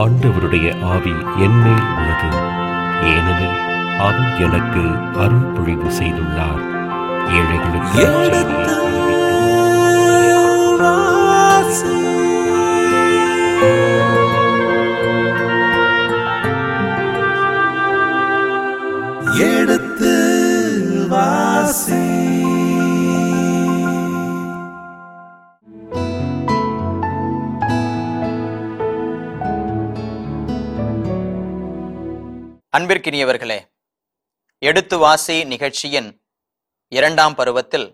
ஆண்டவருடைய ஆவி என்மேல் உள்ளது, ஏனெனில் அவர் எனக்கு அருள் பொழிவு செய்துள்ளார். எடுத்து வாசி. அன்பிற்கினியவர்களே, எடுத்து வாசி நிகழ்ச்சியின் 2ஆம் பருவத்தில்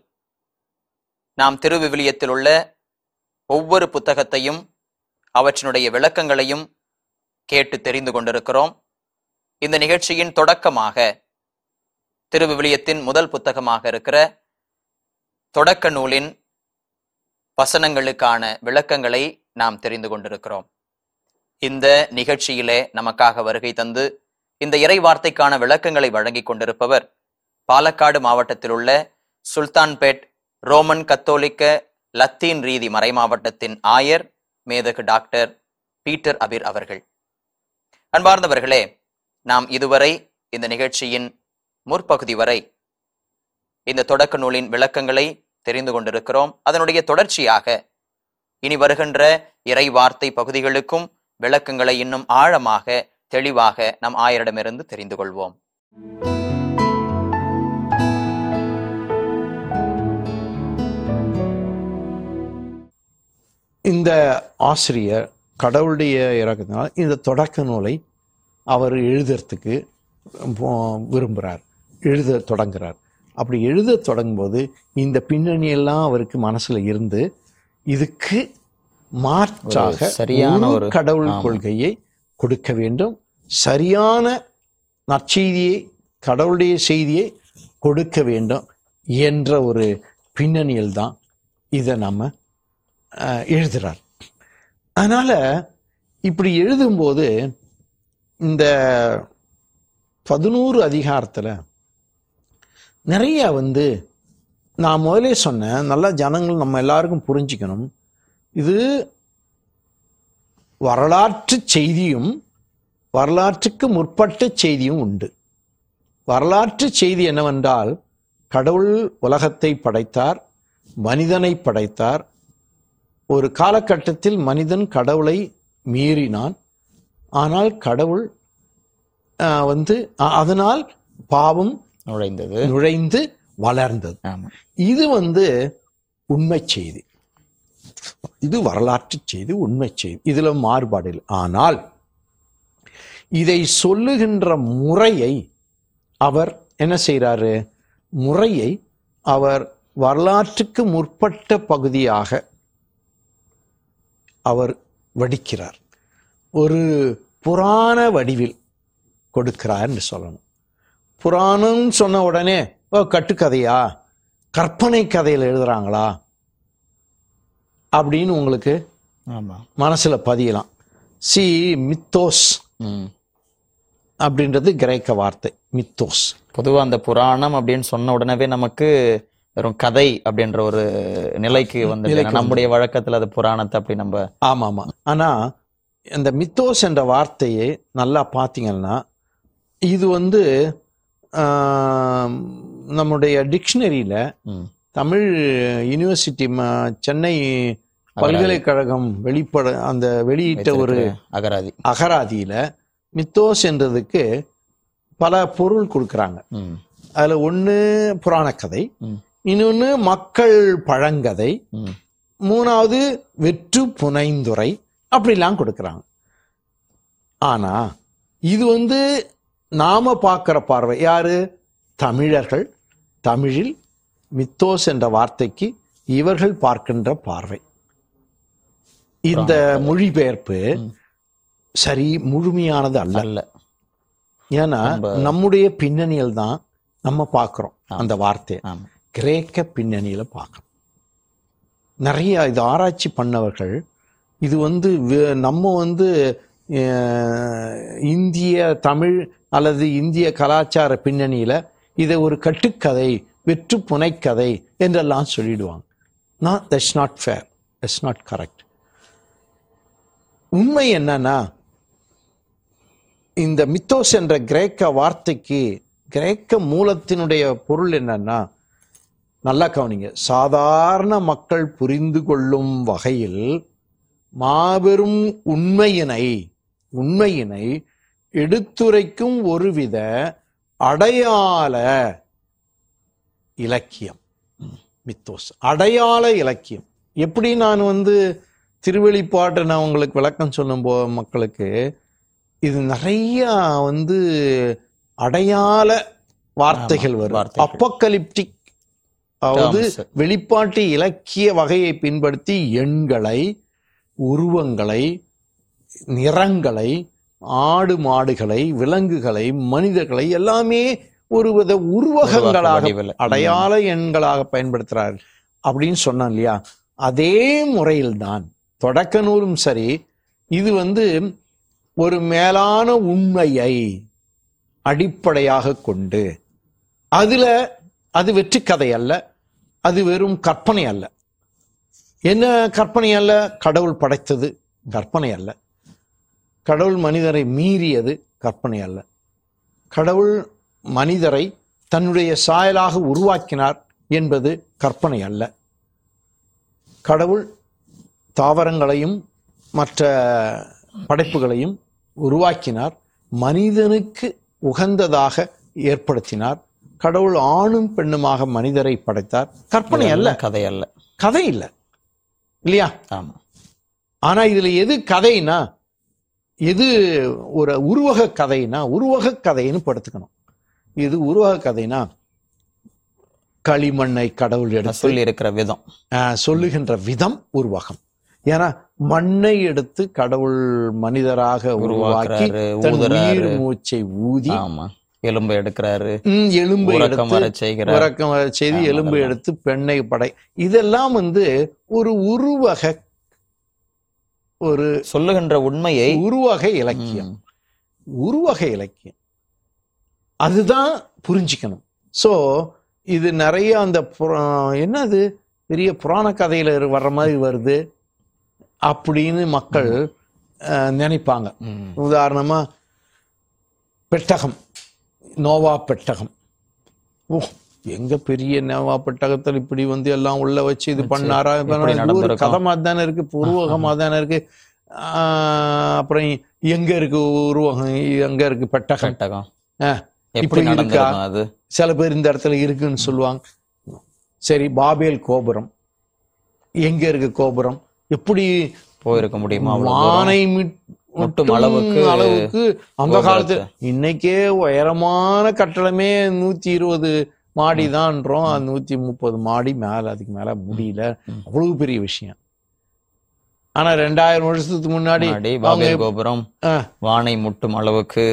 நாம் திருவிவிலியத்தில் உள்ள ஒவ்வொரு புத்தகத்தையும் அவற்றினுடைய விளக்கங்களையும் கேட்டு தெரிந்து கொண்டிருக்கிறோம். இந்த நிகழ்ச்சியின் தொடக்கமாக திருவிவிலியத்தின் முதல் புத்தகமாக இருக்கிற தொடக்க நூலின் வசனங்களுக்கான விளக்கங்களை நாம் தெரிந்து கொண்டிருக்கிறோம். இந்த நிகழ்ச்சியிலே நமக்காக வருகை தந்து இந்த இறை வார்த்தைக்கான விளக்கங்களை வழங்கி கொண்டிருப்பவர் பாலக்காடு மாவட்டத்தில் உள்ள சுல்தான்பேட் ரோமன் கத்தோலிக்க லத்தீன் ரீதி மறைமாவட்டத்தின் ஆயர் மேதகு டாக்டர் பீட்டர் அபிர் அவர்கள். அன்பார்ந்தவர்களே, நாம் இதுவரை இந்த நிகழ்ச்சியின் முற்பகுதி வரை இந்த தொடக்க நூலின் விளக்கங்களை தெரிந்து கொண்டிருக்கிறோம். அதனுடைய தொடர்ச்சியாக இனி வருகின்ற இறை வார்த்தை பகுதிகளுக்கும் விளக்கங்களை இன்னும் ஆழமாக தெளிவாக நாம் ஆயரிடமிருந்து தெரிந்து கொள்வோம். இந்த ஆசிரியர் கடவுளுடைய இறக்கத்தினால் இந்த தொடக்க நூலை அவர் எழுதுறதுக்கு விரும்புகிறார், எழுத தொடங்குகிறார். அப்படி எழுத தொடங்கும்போது இந்த பின்னணியெல்லாம் அவருக்கு மனசில் இருந்து இதுக்கு மாற்றாக சரியான ஒரு கடவுள் கொள்கையை கொடுக்க வேண்டும், சரியான நற்செய்தியை, கடவுளுடைய செய்தியை கொடுக்க வேண்டும் என்ற ஒரு பின்னணியில் தான் இதை நம்ம எழுதுகிறார். அதனால் இப்படி எழுதும்போது இந்த 11 அதிகாரத்தில் நிறைய நான் முதலே சொன்ன நல்லா ஜனங்கள் நம்ம எல்லாருக்கும் புரிஞ்சிக்கணும். இது வரலாற்று செய்தியும் வரலாற்றுக்கு முற்பட்ட செய்தியும் உண்டு. வரலாற்று செய்தி என்னவென்றால், கடவுள் உலகத்தை படைத்தார், மனிதனை படைத்தார். ஒரு காலகட்டத்தில் மனிதன் கடவுளை மீறினான். ஆனால் கடவுள் அதனால் பாவம் நுழைந்து வளர்ந்தது. இது உண்மை செய்தி, இது வரலாற்று செய்தி, உண்மை செய்தி, இதுல மாறுபாடு இல்லை. ஆனால் இதை சொல்லுகின்ற முறையை அவர் என்ன செய்கிறாரு, முறையை அவர் வரலாற்றுக்கு முற்பட்ட பகுதியாக அவர் வடிக்கிறார், ஒரு புராண வடிவில் கொடுக்கிறார் என்று சொல்லணும். புராணம் சொன்ன உடனே கட்டுக்கதையா, கற்பனை கதையில் எழுதுறாங்களா அப்படின்னு உங்களுக்கு மனசுல பதியலாம். சி மித்தோஸ் அப்படின்றது கிரேக்க வார்த்தை மித்தோஸ். பொதுவா அந்த புராணம் அப்படின்னு சொன்ன உடனே நமக்கு வெறும் கதை அப்படின்ற ஒரு நிலைக்கு நம்முடைய வழக்கத்துல அது புராணத்தை அப்படி நம்ம ஆமா. ஆனா இந்த மித்தோஸ் என்ற வார்த்தையை நல்லா பார்த்தீங்கன்னா இது நம்முடைய டிக்ஷனரியில தமிழ் யூனிவர்சிட்டி சென்னை பல்கலைக்கழகம் வெளியிட்ட ஒரு அகராதியில மித்தோஸ் என்றதுக்கு பல பொருள் கொடுக்கறாங்க. அதுல ஒண்ணு புராண கதை, இன்னொன்னு மக்கள் பழங்கதை, மூணாவது வெற்று புனைந்துரை, அப்படிலாம் கொடுக்கறாங்க. ஆனா இது நாம பார்க்கிற பார்வை யாரு, தமிழர்கள், தமிழில் மித்தோஸ் என்ற வார்த்தைக்கு இவர்கள் பார்க்கின்ற பார்வை. இந்த மொழிபெயர்ப்பு சரி, முழுமையானது அல்ல. ஏன்னா நம்முடைய பின்னணியில் தான் நம்ம பார்க்கிறோம், அந்த வார்த்தையை கிரேக்க பின்னணியில பார்க்கிறோம். நிறைய இது ஆராய்ச்சி பண்ணவர்கள் இது நம்ம இந்திய தமிழ் அல்லது இந்திய கலாச்சார பின்னணியில இதை ஒரு கட்டுக்கதை, வெற்று புனைக்கதை என்றெல்லாம் சொல்லிடுவாங்க. நான் that's not fair, that's not correct. உண்மை என்னன்னா இந்த மித்தோஸ் என்ற கிரேக்க வார்த்தைக்கு கிரேக்க மூலத்தினுடைய பொருள் என்னன்னா, நல்லா கவனிங்க, சாதாரண மக்கள் புரிந்து கொள்ளும் வகையில் மாபெரும் உண்மையினை எடுத்துரைக்கும் ஒருவித அடையாள இலக்கியம் மித்தோஸ். அடையாள இலக்கியம் எப்படி? நான் திருவெளிப்பாட்டை நான் உங்களுக்கு விளக்கம் சொல்லும் போ மக்களுக்கு இது நிறையா அடையாள வார்த்தைகள் வரும். அப்போகலிப்டிக், அதாவது வெளிப்பாட்டு இலக்கிய வகையை பின்படுத்தி எண்களை, உருவங்களை, நிறங்களை, ஆடு மாடுகளை, விலங்குகளை, மனிதர்களை எல்லாமே ஒருவித உருவகங்களாக, அடையாள எண்களாக பயன்படுத்துகிறார்கள் அப்படின்னு சொன்னான் இல்லையா? அதே முறையில் தான் தொடக்கநூலும் சரி, இது ஒரு மேலான உண்மையை அடிப்படையாக கொண்டு, அது வெற்றி கதை அல்ல, அது வெறும் கற்பனை அல்ல. என்ன கற்பனை அல்ல? கடவுள் படைத்தது கற்பனை அல்ல, கடவுள் மனிதரை மீறியது கற்பனை அல்ல, கடவுள் மனிதரை தன்னுடைய சாயலாக உருவாக்கினார் என்பது கற்பனை அல்ல, கடவுள் தாவரங்களையும் மற்ற படைப்புகளையும் உருவாக்கினார், மனிதனுக்கு உகந்ததாக ஏற்படுத்தினார், கடவுள் ஆணும் பெண்ணுமாக மனிதரை படைத்தார், கற்பனை அல்ல, கதை அல்ல, கதை இல்லை இல்லையா? ஆமா. ஆனா இதுல எது கதைனா, எது ஒரு உருவக கதைனா, உருவக கதைன்னு படுத்துக்கணும். இது உருவக கதைனா களிமண்ணை கடவுள் எடுத்து சொல்லி இருக்கிற விதம், சொல்லுகின்ற விதம் உருவகம். ஏன்னா மண்ணை எடுத்து கடவுள் மனிதராக உருவாக்கி நீர் மூச்சை ஊதி எலும்பை எடுக்கிறாரு, எலும்பை உறக்கம் வர செய்து எலும்பை எடுத்து பெண்ணை படை, இதெல்லாம் ஒரு உருவக, ஒரு சொல்லுகின்ற உண்மையை உருவக இலக்கியம் அதுதான் புரிஞ்சிக்கணும். ஸோ இது நிறைய அந்த என்னது பெரிய புராண கதையில வர்ற மாதிரி வருது அப்படின்னு மக்கள் நினைப்பாங்க. உதாரணமா பெட்டகம், நோவா பெட்டகம், ஓ எங்க பெரிய நோவா பெட்டகத்தில் இப்படி எல்லாம் உள்ள வச்சு இது பண்ணாரா, ஒரு கதமா தானே இருக்கு, உருவகமா தானே இருக்கு, அப்புறம் எங்க இருக்கு உருவகம், எங்க இருக்கு பெட்டகம், இப்படி இருக்கா, சில பேர் இந்த இடத்துல இருக்குன்னு சொல்லுவாங்க. சரி, பாபேல் கோபுரம் எங்க இருக்கு, கோபுரம் எப்படி போயிருக்க முடியுமா, வானை முட்டும் அளவுக்கு அந்த காலத்துல, இன்னைக்கே உயரமான கட்டடமே 120 மாடி தான்றோம், 130 மாடி மேல, அதுக்கு மேல முடியல, அவ்வளவு பெரிய விஷயம். ஆனா 2000 வருஷத்துக்கு முன்னாடி பாபேல் கோபுரம் வானை முட்டும் அளவுக்கு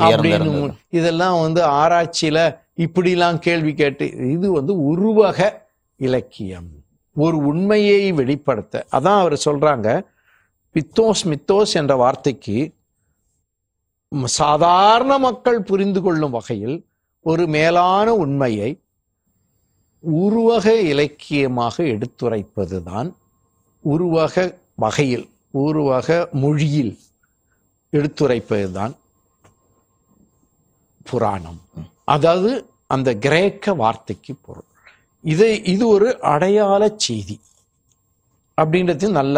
உயர்ந்திருந்தது. இதெல்லாம் ஆராய்ச்சியில இப்படிலாம் கேள்வி கேட்டு, இது உருவக இலக்கியம், ஒரு உண்மையை வெளிப்படுத்த. அதான் அவர் சொல்றாங்க, மித்தோஸ் என்ற வார்த்தைக்கு சாதாரண மக்கள் புரிந்து கொள்ளும் வகையில் ஒரு மேலான உண்மையை உருவக இலக்கியமாக எடுத்துரைப்பதுதான், உருவக வகையில், உருவக மொழியில் எடுத்துரைப்பதுதான் புராணம். அதாவது அந்த கிரேக்க வார்த்தைக்கு பொருள் இது ஒரு அடையாள செய்தி அப்படின்றது. நல்ல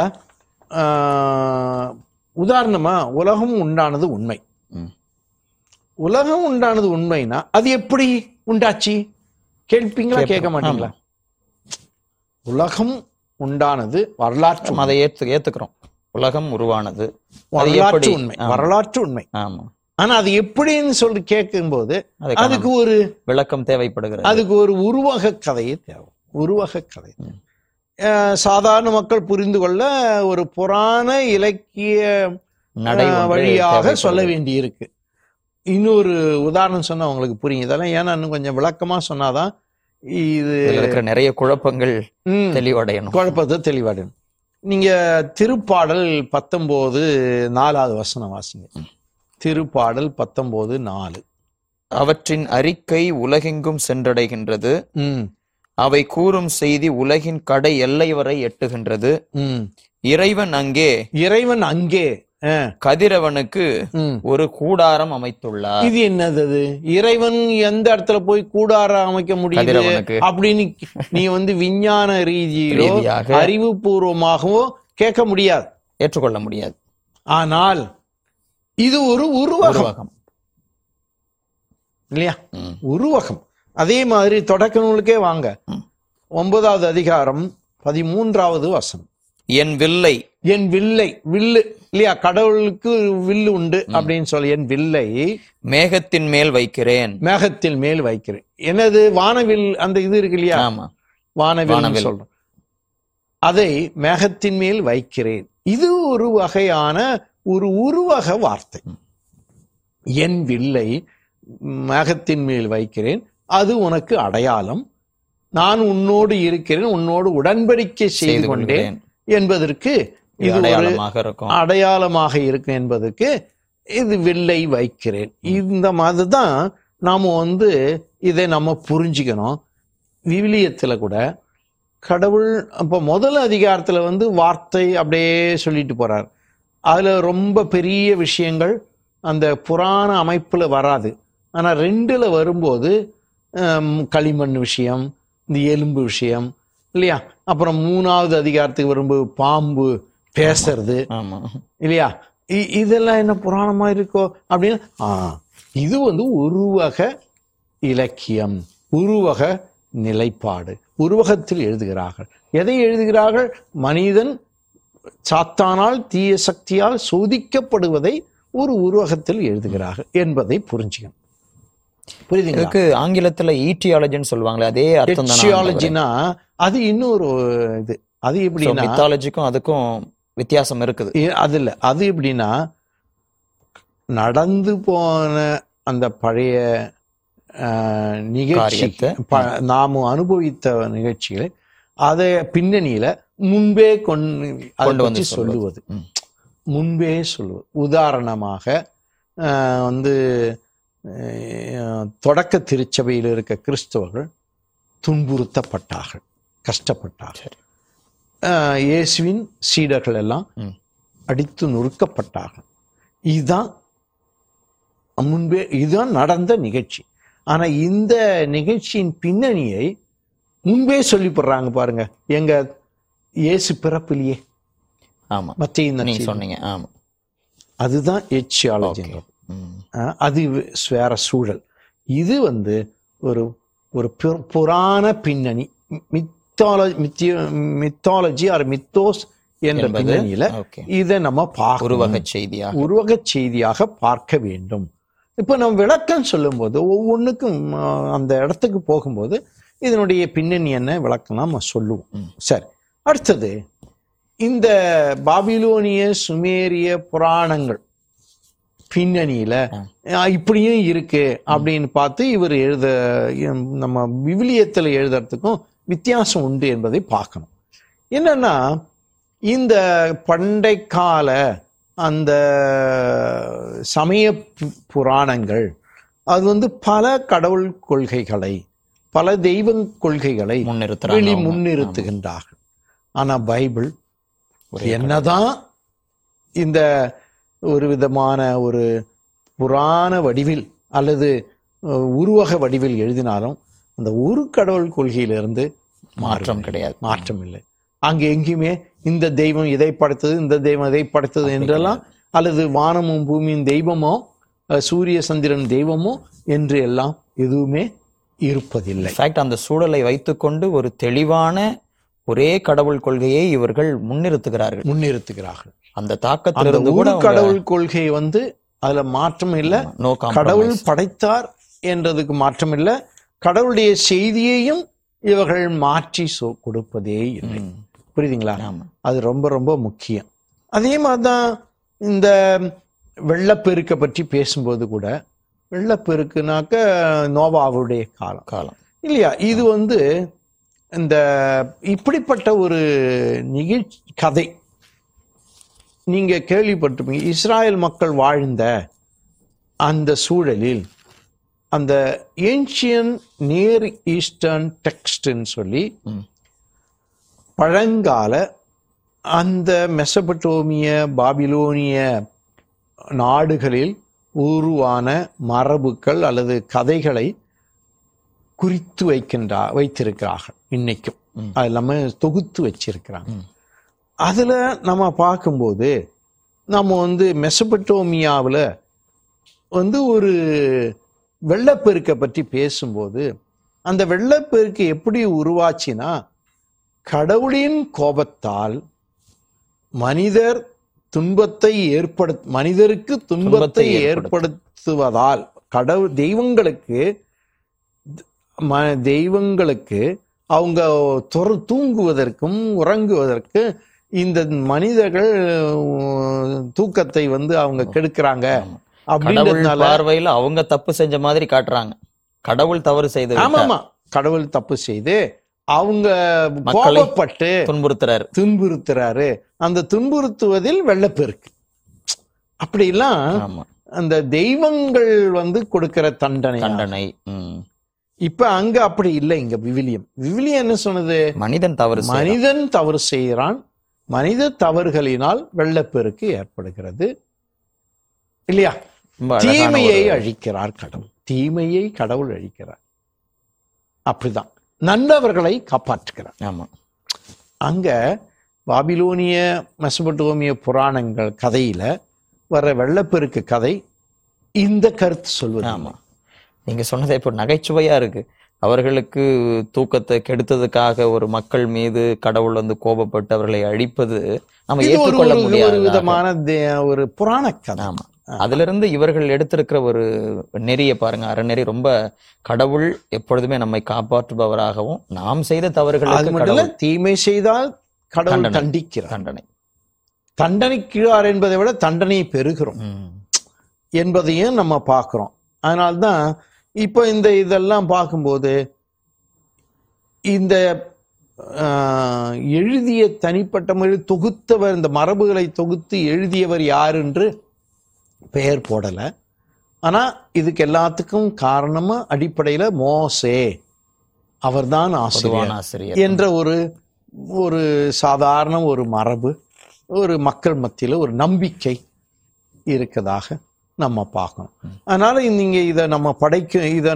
உதாரணமா, உலகம் உண்டானது உண்மை. உலகம் உண்டானது உண்மைனா அது எப்படி உண்டாச்சு கேட்பீங்களா, கேட்க மாட்டீங்களா? உலகம் உண்டானது வரலாற்று, அதை ஏத்துக்கிறோம், உலகம் உருவானது வரலாற்று உண்மை, வரலாற்று உண்மை. ஆமா. ஆனா அது எப்படின்னு சொல்லி கேட்கும் போது அதுக்கு ஒரு விளக்கம் தேவைப்படுகிறது, அதுக்கு ஒரு உருவக கதையே தேவை. உருவக கதை சாதாரண மக்கள் புரிந்து கொள்ள ஒரு புராண இலக்கிய நடை வழியாக சொல்ல வேண்டி இருக்கு. இன்னொரு உதாரணம் சொன்னா உங்களுக்கு புரியும். இதெல்லாம் ஏன்னா இன்னும் கொஞ்சம் விளக்கமா சொன்னாதான் இது இருக்கிற நிறைய குழப்பங்கள் தெளிவடையணும், குழப்பத்தை தெளிவடையணும். நீங்க திருப்பாடல் 19:4 வாசிங்க. திருப்பாடல் 19:4. அவற்றின் அறிக்கை உலகெங்கும் சென்றடைகின்றது, அவை கூறும் செய்தி உலகின் கடை எல்லை வரை எட்டுகின்றது, இறைவன் அங்கே கதிரவனுக்கு ஒரு கூடாரம் அமைத்துள்ளார். இது என்னது? இறைவன் எந்த இடத்துல போய் கூடாரம் அமைக்க முடியாது அப்படின்னு நீ வந்து விஞ்ஞான ரீதியிலோ அறிவுபூர்வமாகவோ கேட்க முடியாது, ஏற்றுக்கொள்ள முடியாது. ஆனால் இது ஒரு உருவகம் இல்லையா? உருவகம். அதே மாதிரி தொடக்க நூலுக்கே வாங்க, 9வது அதிகாரம் 13வது வசனம். என் வில்லை வில்லு இல்லையா? கடவுளுக்கு வில்லு உண்டு அப்படின்னு சொல்லி, என் வில்லை மேகத்தின் மேல் வைக்கிறேன். என்னது? வானவில் அந்த இது இருக்கு இல்லையா? வானவில் சொல்றோம், அதை மேகத்தின் மேல் வைக்கிறேன். இது ஒரு வகையான ஒரு உருவக வார்த்தை. என் வில்லை மேகத்தின் மேல் வைக்கிறேன், அது உனக்கு அடையாளம். நான் உன்னோடு இருக்கிறேன், உன்னோடு உடன்படிக்கை செய்து கொண்டேன் என்பதற்கு இது அடையாளமாக இருக்கும் என்பதற்கு இது வில்லை வைக்கிறேன். இந்த மாதிரி தான் நாம வந்து இதை நம்ம புரிஞ்சுக்கணும். விவிலியத்துல கூட கடவுள் இப்போ 1 அதிகாரத்துல வந்து வார்த்தை அப்படியே சொல்லிட்டு போறார். அதுல ரொம்ப பெரிய விஷயங்கள் அந்த புராண அமைப்புல வராது. ஆனா 2ல் வரும்போது களிமண் விஷயம், இந்த எலும்பு விஷயம் இல்லையா? அப்புறம் 3வது அதிகாரத்துக்கு வரும்போது பாம்பு பேசுறது இல்லையா? இதெல்லாம் என்ன புராணமா இருக்கோ அப்படின்னு. இது வந்து உருவக இலக்கியம், உருவக நிலைப்பாடு. உருவகத்தில் எழுதுகிறார்கள். எதை எழுதுகிறார்கள்? மனிதன் சாத்தானால் தீய சக்தியால் சோதிக்கப்படுவதை ஒரு உருவகத்தில் எழுதுகிறார்கள் என்பதை புரிஞ்சுக்கணும். புரியுதுங்களுக்கு ஆங்கிலத்துல ஈட்டியாலஜின்னு சொல்லுவாங்களே, அதே அர்த்தம் தான் ஈட்டியாலஜினா. அது இன்னொரு இது. அது எப்படின்னா மித்தாலஜிக்கும் அதுக்கும் வித்தியாசம் இருக்குது. அதுல அது எப்படின்னா நடந்து போன அந்த பழைய நிகழ்ச்சியத்தை நாம அனுபவித்த நிகழ்ச்சிகளை அதை பின்னணியில முன்பே கொண்டு வந்து சொல்லுவது, முன்பே சொல்லுவது. உதாரணமாக வந்து தொடக்க திருச்சபையில் இருக்க கிறிஸ்தவர்கள் துன்புறுத்தப்பட்டார்கள், கஷ்டப்பட்டார்கள். இயேசுவின் சீடர்கள் எல்லாம் அடித்து நொறுக்கப்பட்டார்கள். இதுதான் முன்பே, இதுதான் நடந்த நிகழ்ச்சி. ஆனா இந்த நிகழ்ச்சியின் பின்னணியை முன்பே சொல்லி போடுறாங்க பாருங்க. எங்க இயேசு பிறப்பிலேயே. ஆமா, மத்தேயு நீங்க சொன்னீங்க. ஆமா, அதுதான் எச்சியாலஜி. அது வேற சூழல். இது வந்து ஒரு ஒரு புராண பின்னணி, மித்தாலஜி ஆர் மித்தோஸ் என்ற பின்னணியில இதை நம்ம உருவக செய்தியாக பார்க்க வேண்டும். இப்ப நம்ம விளக்கம் சொல்லும் போது ஒவ்வொன்றுக்கும் அந்த இடத்துக்கு போகும்போது இதனுடைய பின்னணி என்ன விளக்கம் நம்ம சொல்லுவோம். சரி, அடுத்தது இந்த பாபிலோனிய சுமேரிய புராணங்கள் பின்னணியில இப்படியும் இருக்கு அப்படின்னு பார்த்து இவர் எழுத, நம்ம விவிலியத்துல எழுதுறதுக்கும் வித்தியாசம் உண்டு என்பதை பார்க்கணும். என்னன்னா இந்த பண்டைக்கால அந்த சமய புராணங்கள் அது வந்து பல கடவுள் கொள்கைகளை, பல தெய்வ கொள்கைகளை முன்னிறுத்துகின்றார்கள். ஆனா பைபிள் என்னதான் இந்த ஒரு விதமான ஒரு புராண வடிவில் அல்லது உருவக வடிவில் எழுதினாலும் அந்த ஒரு கடவுள் கொள்கையிலிருந்து மாற்றம் கிடையாது, மாற்றம் இல்லை. அங்கே எங்கேயுமே இந்த தெய்வம் இதை படைத்தது, இந்த தெய்வம் இதை படைத்தது என்றெல்லாம், அல்லது வானமும் பூமியின் தெய்வமோ சூரிய சந்திரன் தெய்வமோ என்று எல்லாம் எதுவுமே இருப்பதில்லை. அந்த சூழலை வைத்துக்கொண்டு ஒரு தெளிவான ஒரே கடவுள் கொள்கையை இவர்கள் முன்னிறுத்துகிறார்கள். அந்த தாக்கத்திலிருந்து கூட கடவுள் கொள்கை வந்து அதுல மாற்றம் இல்ல. கடவுள் படைத்தார் என்றதுக்கு மாற்றம் இல்ல. கடவுளுடைய செய்தியையும் இவர்கள் மாற்றி கொடுப்பதே இல்லை. புரியுதுங்களா? அது ரொம்ப ரொம்ப முக்கியம். அதே மாதிரிதான் இந்த வெள்ளப்பெருக்கை பற்றி பேசும்போது கூட, வெள்ளப்பெருக்குனாக்க நோவாவுடைய காலம் இல்லையா? இது வந்து இந்த இப்படிப்பட்ட ஒரு நிகழ்ச்சி கதை நீங்க கேள்விப்பட்டிருப்பீங்க. இஸ்ராயல் மக்கள் வாழ்ந்த அந்த சூழலில் அந்த ஏன்ஷியன் நியர் ஈஸ்டர்ன் டெக்ஸ்ட்ன்னு சொல்லி பழங்கால அந்த மெசபட்டோமிய பாபிலோனிய நாடுகளில் உருவான மரபுகள் அல்லது கதைகளை குறித்து வைத்திருக்கிறார்கள். இன்னைக்கும் அது இல்லாமல் தொகுத்து வச்சிருக்கிறாங்க. அதில் நம்ம பார்க்கும்போது நம்ம மெசபட்டோமியாவில் ஒரு வெள்ளப்பெருக்கை பற்றி பேசும்போது அந்த வெள்ளப்பெருக்கு எப்படி உருவாச்சுன்னா, கடவுளின் கோபத்தால் மனிதர் மனிதருக்கு துன்பத்தை ஏற்படுத்துவதால் தெய்வங்களுக்கு அவங்க தூங்குவதற்கும் உறங்குவதற்கு இந்த மனிதர்கள் தூக்கத்தை அவங்க கெடுக்கிறாங்க அப்படின்னு பார்வையில் அவங்க தப்பு செஞ்ச மாதிரி காட்டுறாங்க. கடவுள் தவறு செய்து, ஆமாமா, கடவுள் தப்பு செய்து அவங்க கோபப்பட்டு துன்புறுத்துறாரு. அந்த துன்புறுத்துவதில் வெள்ளப்பெருக்கு. அப்படிலாம் அந்த தெய்வங்கள் கொடுக்கிற தண்டனை. இப்ப அங்க அப்படி இல்லை. இங்க விவிலியம் என்ன சொன்னது? மனிதன் தவறு செய்யறான், மனித தவறுகளினால் வெள்ளப்பெருக்கு ஏற்படுகிறது இல்லையா? தீமையை அழிக்கிறார் கடவுள், தீமையை கடவுள் அழிக்கிறார். அப்படிதான் நல்லவர்களை காப்பாற்றுகிறார். ஆமா, அங்க பாபிலோனிய மெசபட்டோமிய புராணங்கள் கதையில வர வெள்ளப்பெருக்கு கதை இந்த கருத்து சொல்வது. ஆமா, நீங்க சொன்னதை இப்போ நகைச்சுவையா இருக்கு. அவர்களுக்கு தூக்கத்தை கெடுத்ததுக்காக ஒரு மக்கள் மீது கடவுள் கோபப்பட்டு அவர்களை அழிப்பது நம்ம ஏற்றுக்கொள்ள முடியாத ஒரு விதமான ஒரு புராண கதை. ஆமா, அதுல இருந்து இவர்கள் எடுத்திருக்கிற ஒரு நெறியை பாருங்க. அறநெறி ரொம்ப கடவுள் எப்பொழுதுமே நம்மை காப்பாற்றுபவராகவும் நாம் செய்த தவறுகளுக்கு தீமை செய்தால் கடவுள் தண்டனைக்கிறார் என்பதை விட தண்டனையை பெறுகிறோம் என்பதையும் நம்ம பார்க்கிறோம். அதனால்தான் இப்ப இதெல்லாம் பார்க்கும்போது இந்த எழுதிய தனிப்பட்ட முறையில் தொகுத்தவர், இந்த மரபுகளை தொகுத்து எழுதியவர் யார் என்று பெயர் போடலை. ஆனால் இதுக்கு எல்லாத்துக்கும் காரணமாக அடிப்படையில் மோசே அவர்தான் ஆசிரியர் என்ற ஒரு ஒரு சாதாரண ஒரு மரபு, ஒரு மக்கள் மத்தியில் ஒரு நம்பிக்கை இருக்கதாக நம்ம பார்க்கணும். அதனால் நீங்கள் இதை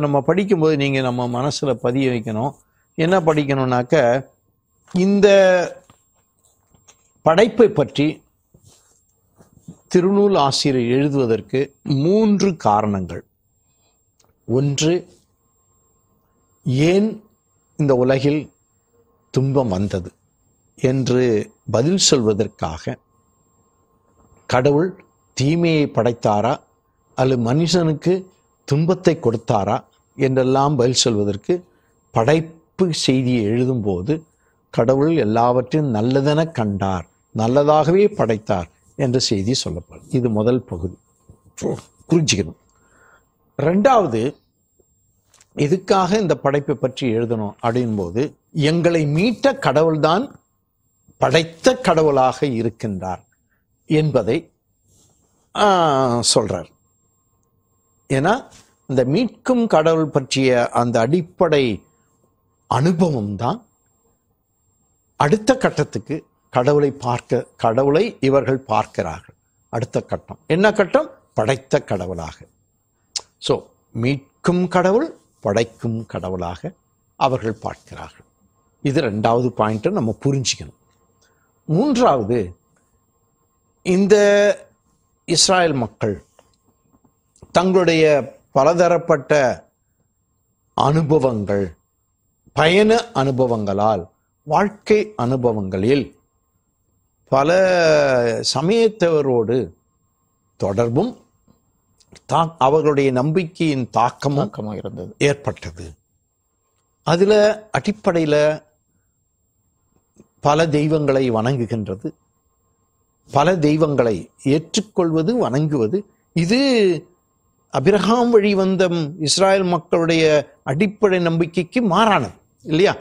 நம்ம படிக்கும்போது நீங்கள் நம்ம மனசில் பதிய வைக்கணும். என்ன படிக்கணும்னாக்க, இந்த படைப்பை பற்றி திருநூல் ஆசிரியர் எழுதுவதற்கு 3 காரணங்கள். ஒன்று, ஏன் இந்த உலகில் துன்பம் வந்தது என்று பதில் சொல்வதற்காக. கடவுள் தீமையை படைத்தாரா அல்லது மனுஷனுக்கு துன்பத்தை கொடுத்தாரா என்றெல்லாம் பதில் சொல்வதற்கு படைப்பு செய்தியை எழுதும்போது கடவுள் எல்லாவற்றையும் நல்லதென கண்டார், நல்லதாகவே படைத்தார் என்ற செய்தி சொல்லப்படும். இது முதல் பகுதி, புரிஞ்சுக்கணும். ரெண்டாவது, எதுக்காக இந்த படைப்பை பற்றி எழுதணும் அப்படின் போது, எங்களை மீட்ட கடவுள்தான் படைத்த கடவுளாக இருக்கின்றார் என்பதை சொல்றார். ஏன்னா இந்த மீட்கும் கடவுள் பற்றிய அந்த அடிப்படை அனுபவம் தான் அடுத்த கட்டத்துக்கு கடவுளை இவர்கள் பார்க்கிறார்கள். அடுத்த கட்டம் என்ன கட்டம்? படைத்த கடவுளாக. ஸோ மீட்கும் கடவுள் படைக்கும் கடவுளாக அவர்கள் பார்க்கிறார்கள். இது 2வது பாயிண்ட்டை நம்ம புரிஞ்சுக்கணும். 3வது, இந்த இஸ்ராயல் மக்கள் தங்களுடைய பலதரப்பட்ட அனுபவங்கள், பயண அனுபவங்களால், வாழ்க்கை அனுபவங்களில் பல சமயத்தவரோடு தொடர்பும் அவர்களுடைய நம்பிக்கையின் தாக்கமாக இருந்தது, ஏற்பட்டது. அதில் அடிப்படையில் பல தெய்வங்களை வணங்குகின்றது, பல தெய்வங்களை ஏற்றுக்கொள்வது, வணங்குவது. இது அபிரகாம் வழி வந்த இஸ்ராயல் மக்களுடைய அடிப்படை நம்பிக்கைக்கு மாறானது இல்லையா?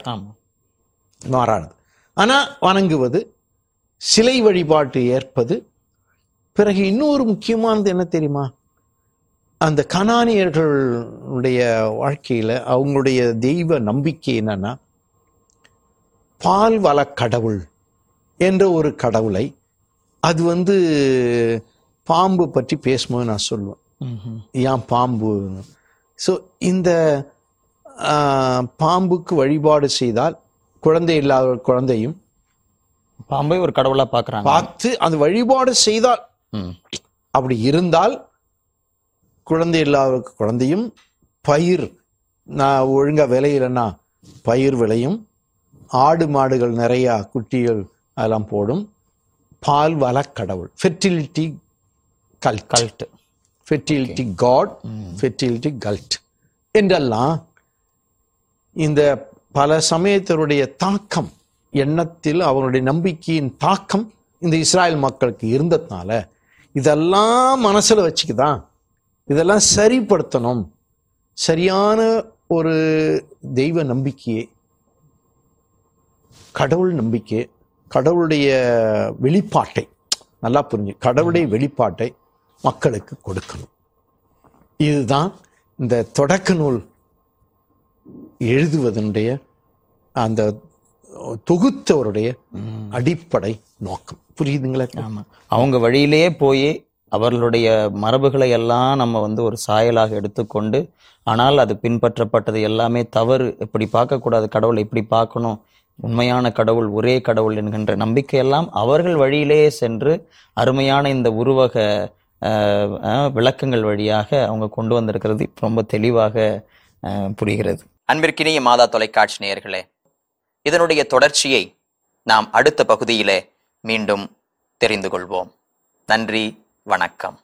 மாறானது. ஆனால் வணங்குவது, சிலை வழிபாட்டு ஏற்பது. பிறகு இன்னொரு முக்கியமானது என்ன தெரியுமா? அந்த கனானியர்களுடைய வாழ்க்கையில் அவங்களுடைய தெய்வ நம்பிக்கை என்னன்னா, பால் வள கடவுள் என்ற ஒரு கடவுளை அது வந்து பாம்பு பற்றி பேசும்போது நான் சொல்லுவேன், ஏன் பாம்பு? ஸோ இந்த பாம்புக்கு வழிபாடு செய்தால் குழந்தை இல்லாத குழந்தையும் பாம்பை ஒரு கடவுளா பார்க்குறாங்க, பார்த்து அந்த வழிபாடு செய்தால் அப்படி இருந்தால் குழந்தை இல்லாத குழந்தையும் பயிர் நான் ஒழுங்காக விளையிலன்னா பயிர் விளையும், ஆடு மாடுகள் நிறையா குட்டிகள் அதெல்லாம் போடும், பால் வள கடவுள், fertility cult, fertility god, fertility cult என்றெல்லாம் இந்த பல சமயத்தருடைய தாக்கம் எண்ணத்தில் அவருடைய நம்பிக்கையின் தாக்கம் இந்த இஸ்ராயல் மக்களுக்கு இருந்ததுனால இதெல்லாம் மனசில் வச்சுக்குதான் இதெல்லாம் சரிப்படுத்தணும், சரியான ஒரு தெய்வ நம்பிக்கையை கடவுள் நம்பிக்கை கடவுளுடைய வெளிப்பாட்டை நல்லா புரிஞ்சு கடவுளுடைய வெளிப்பாட்டை மக்களுக்கு கொடுக்கணும். இதுதான் இந்த தொடக்க நூல் எழுதுவதனுடைய அந்த தொகுத்தவருடைய அடிப்படை நோக்கம். புரியுதுங்களா? ஆமாம், அவங்க வழியிலேயே போய் அவர்களுடைய மரபுகளை எல்லாம் நம்ம வந்து ஒரு சாயலாக எடுத்துக்கொண்டு ஆனால் அது பின்பற்றப்பட்டது எல்லாமே தவறு, இப்படி பார்க்கக்கூடாது, கடவுளை இப்படி பார்க்கணும், உண்மையான கடவுள் ஒரே கடவுள் என்கின்ற நம்பிக்கையெல்லாம் அவர்கள் வழியிலேயே சென்று அருமையான இந்த உருவக விளக்கங்கள் வழியாக அவங்க கொண்டு வந்திருக்கிறது ரொம்ப தெளிவாக புரிகிறது. அன்பிற்கினிய மாதா தொலைக்காட்சி நேயர்களே, இதனுடைய தொடர்ச்சியை நாம் அடுத்த பகுதியிலே மீண்டும் தெரிந்து கொள்வோம். நன்றி, வணக்கம்.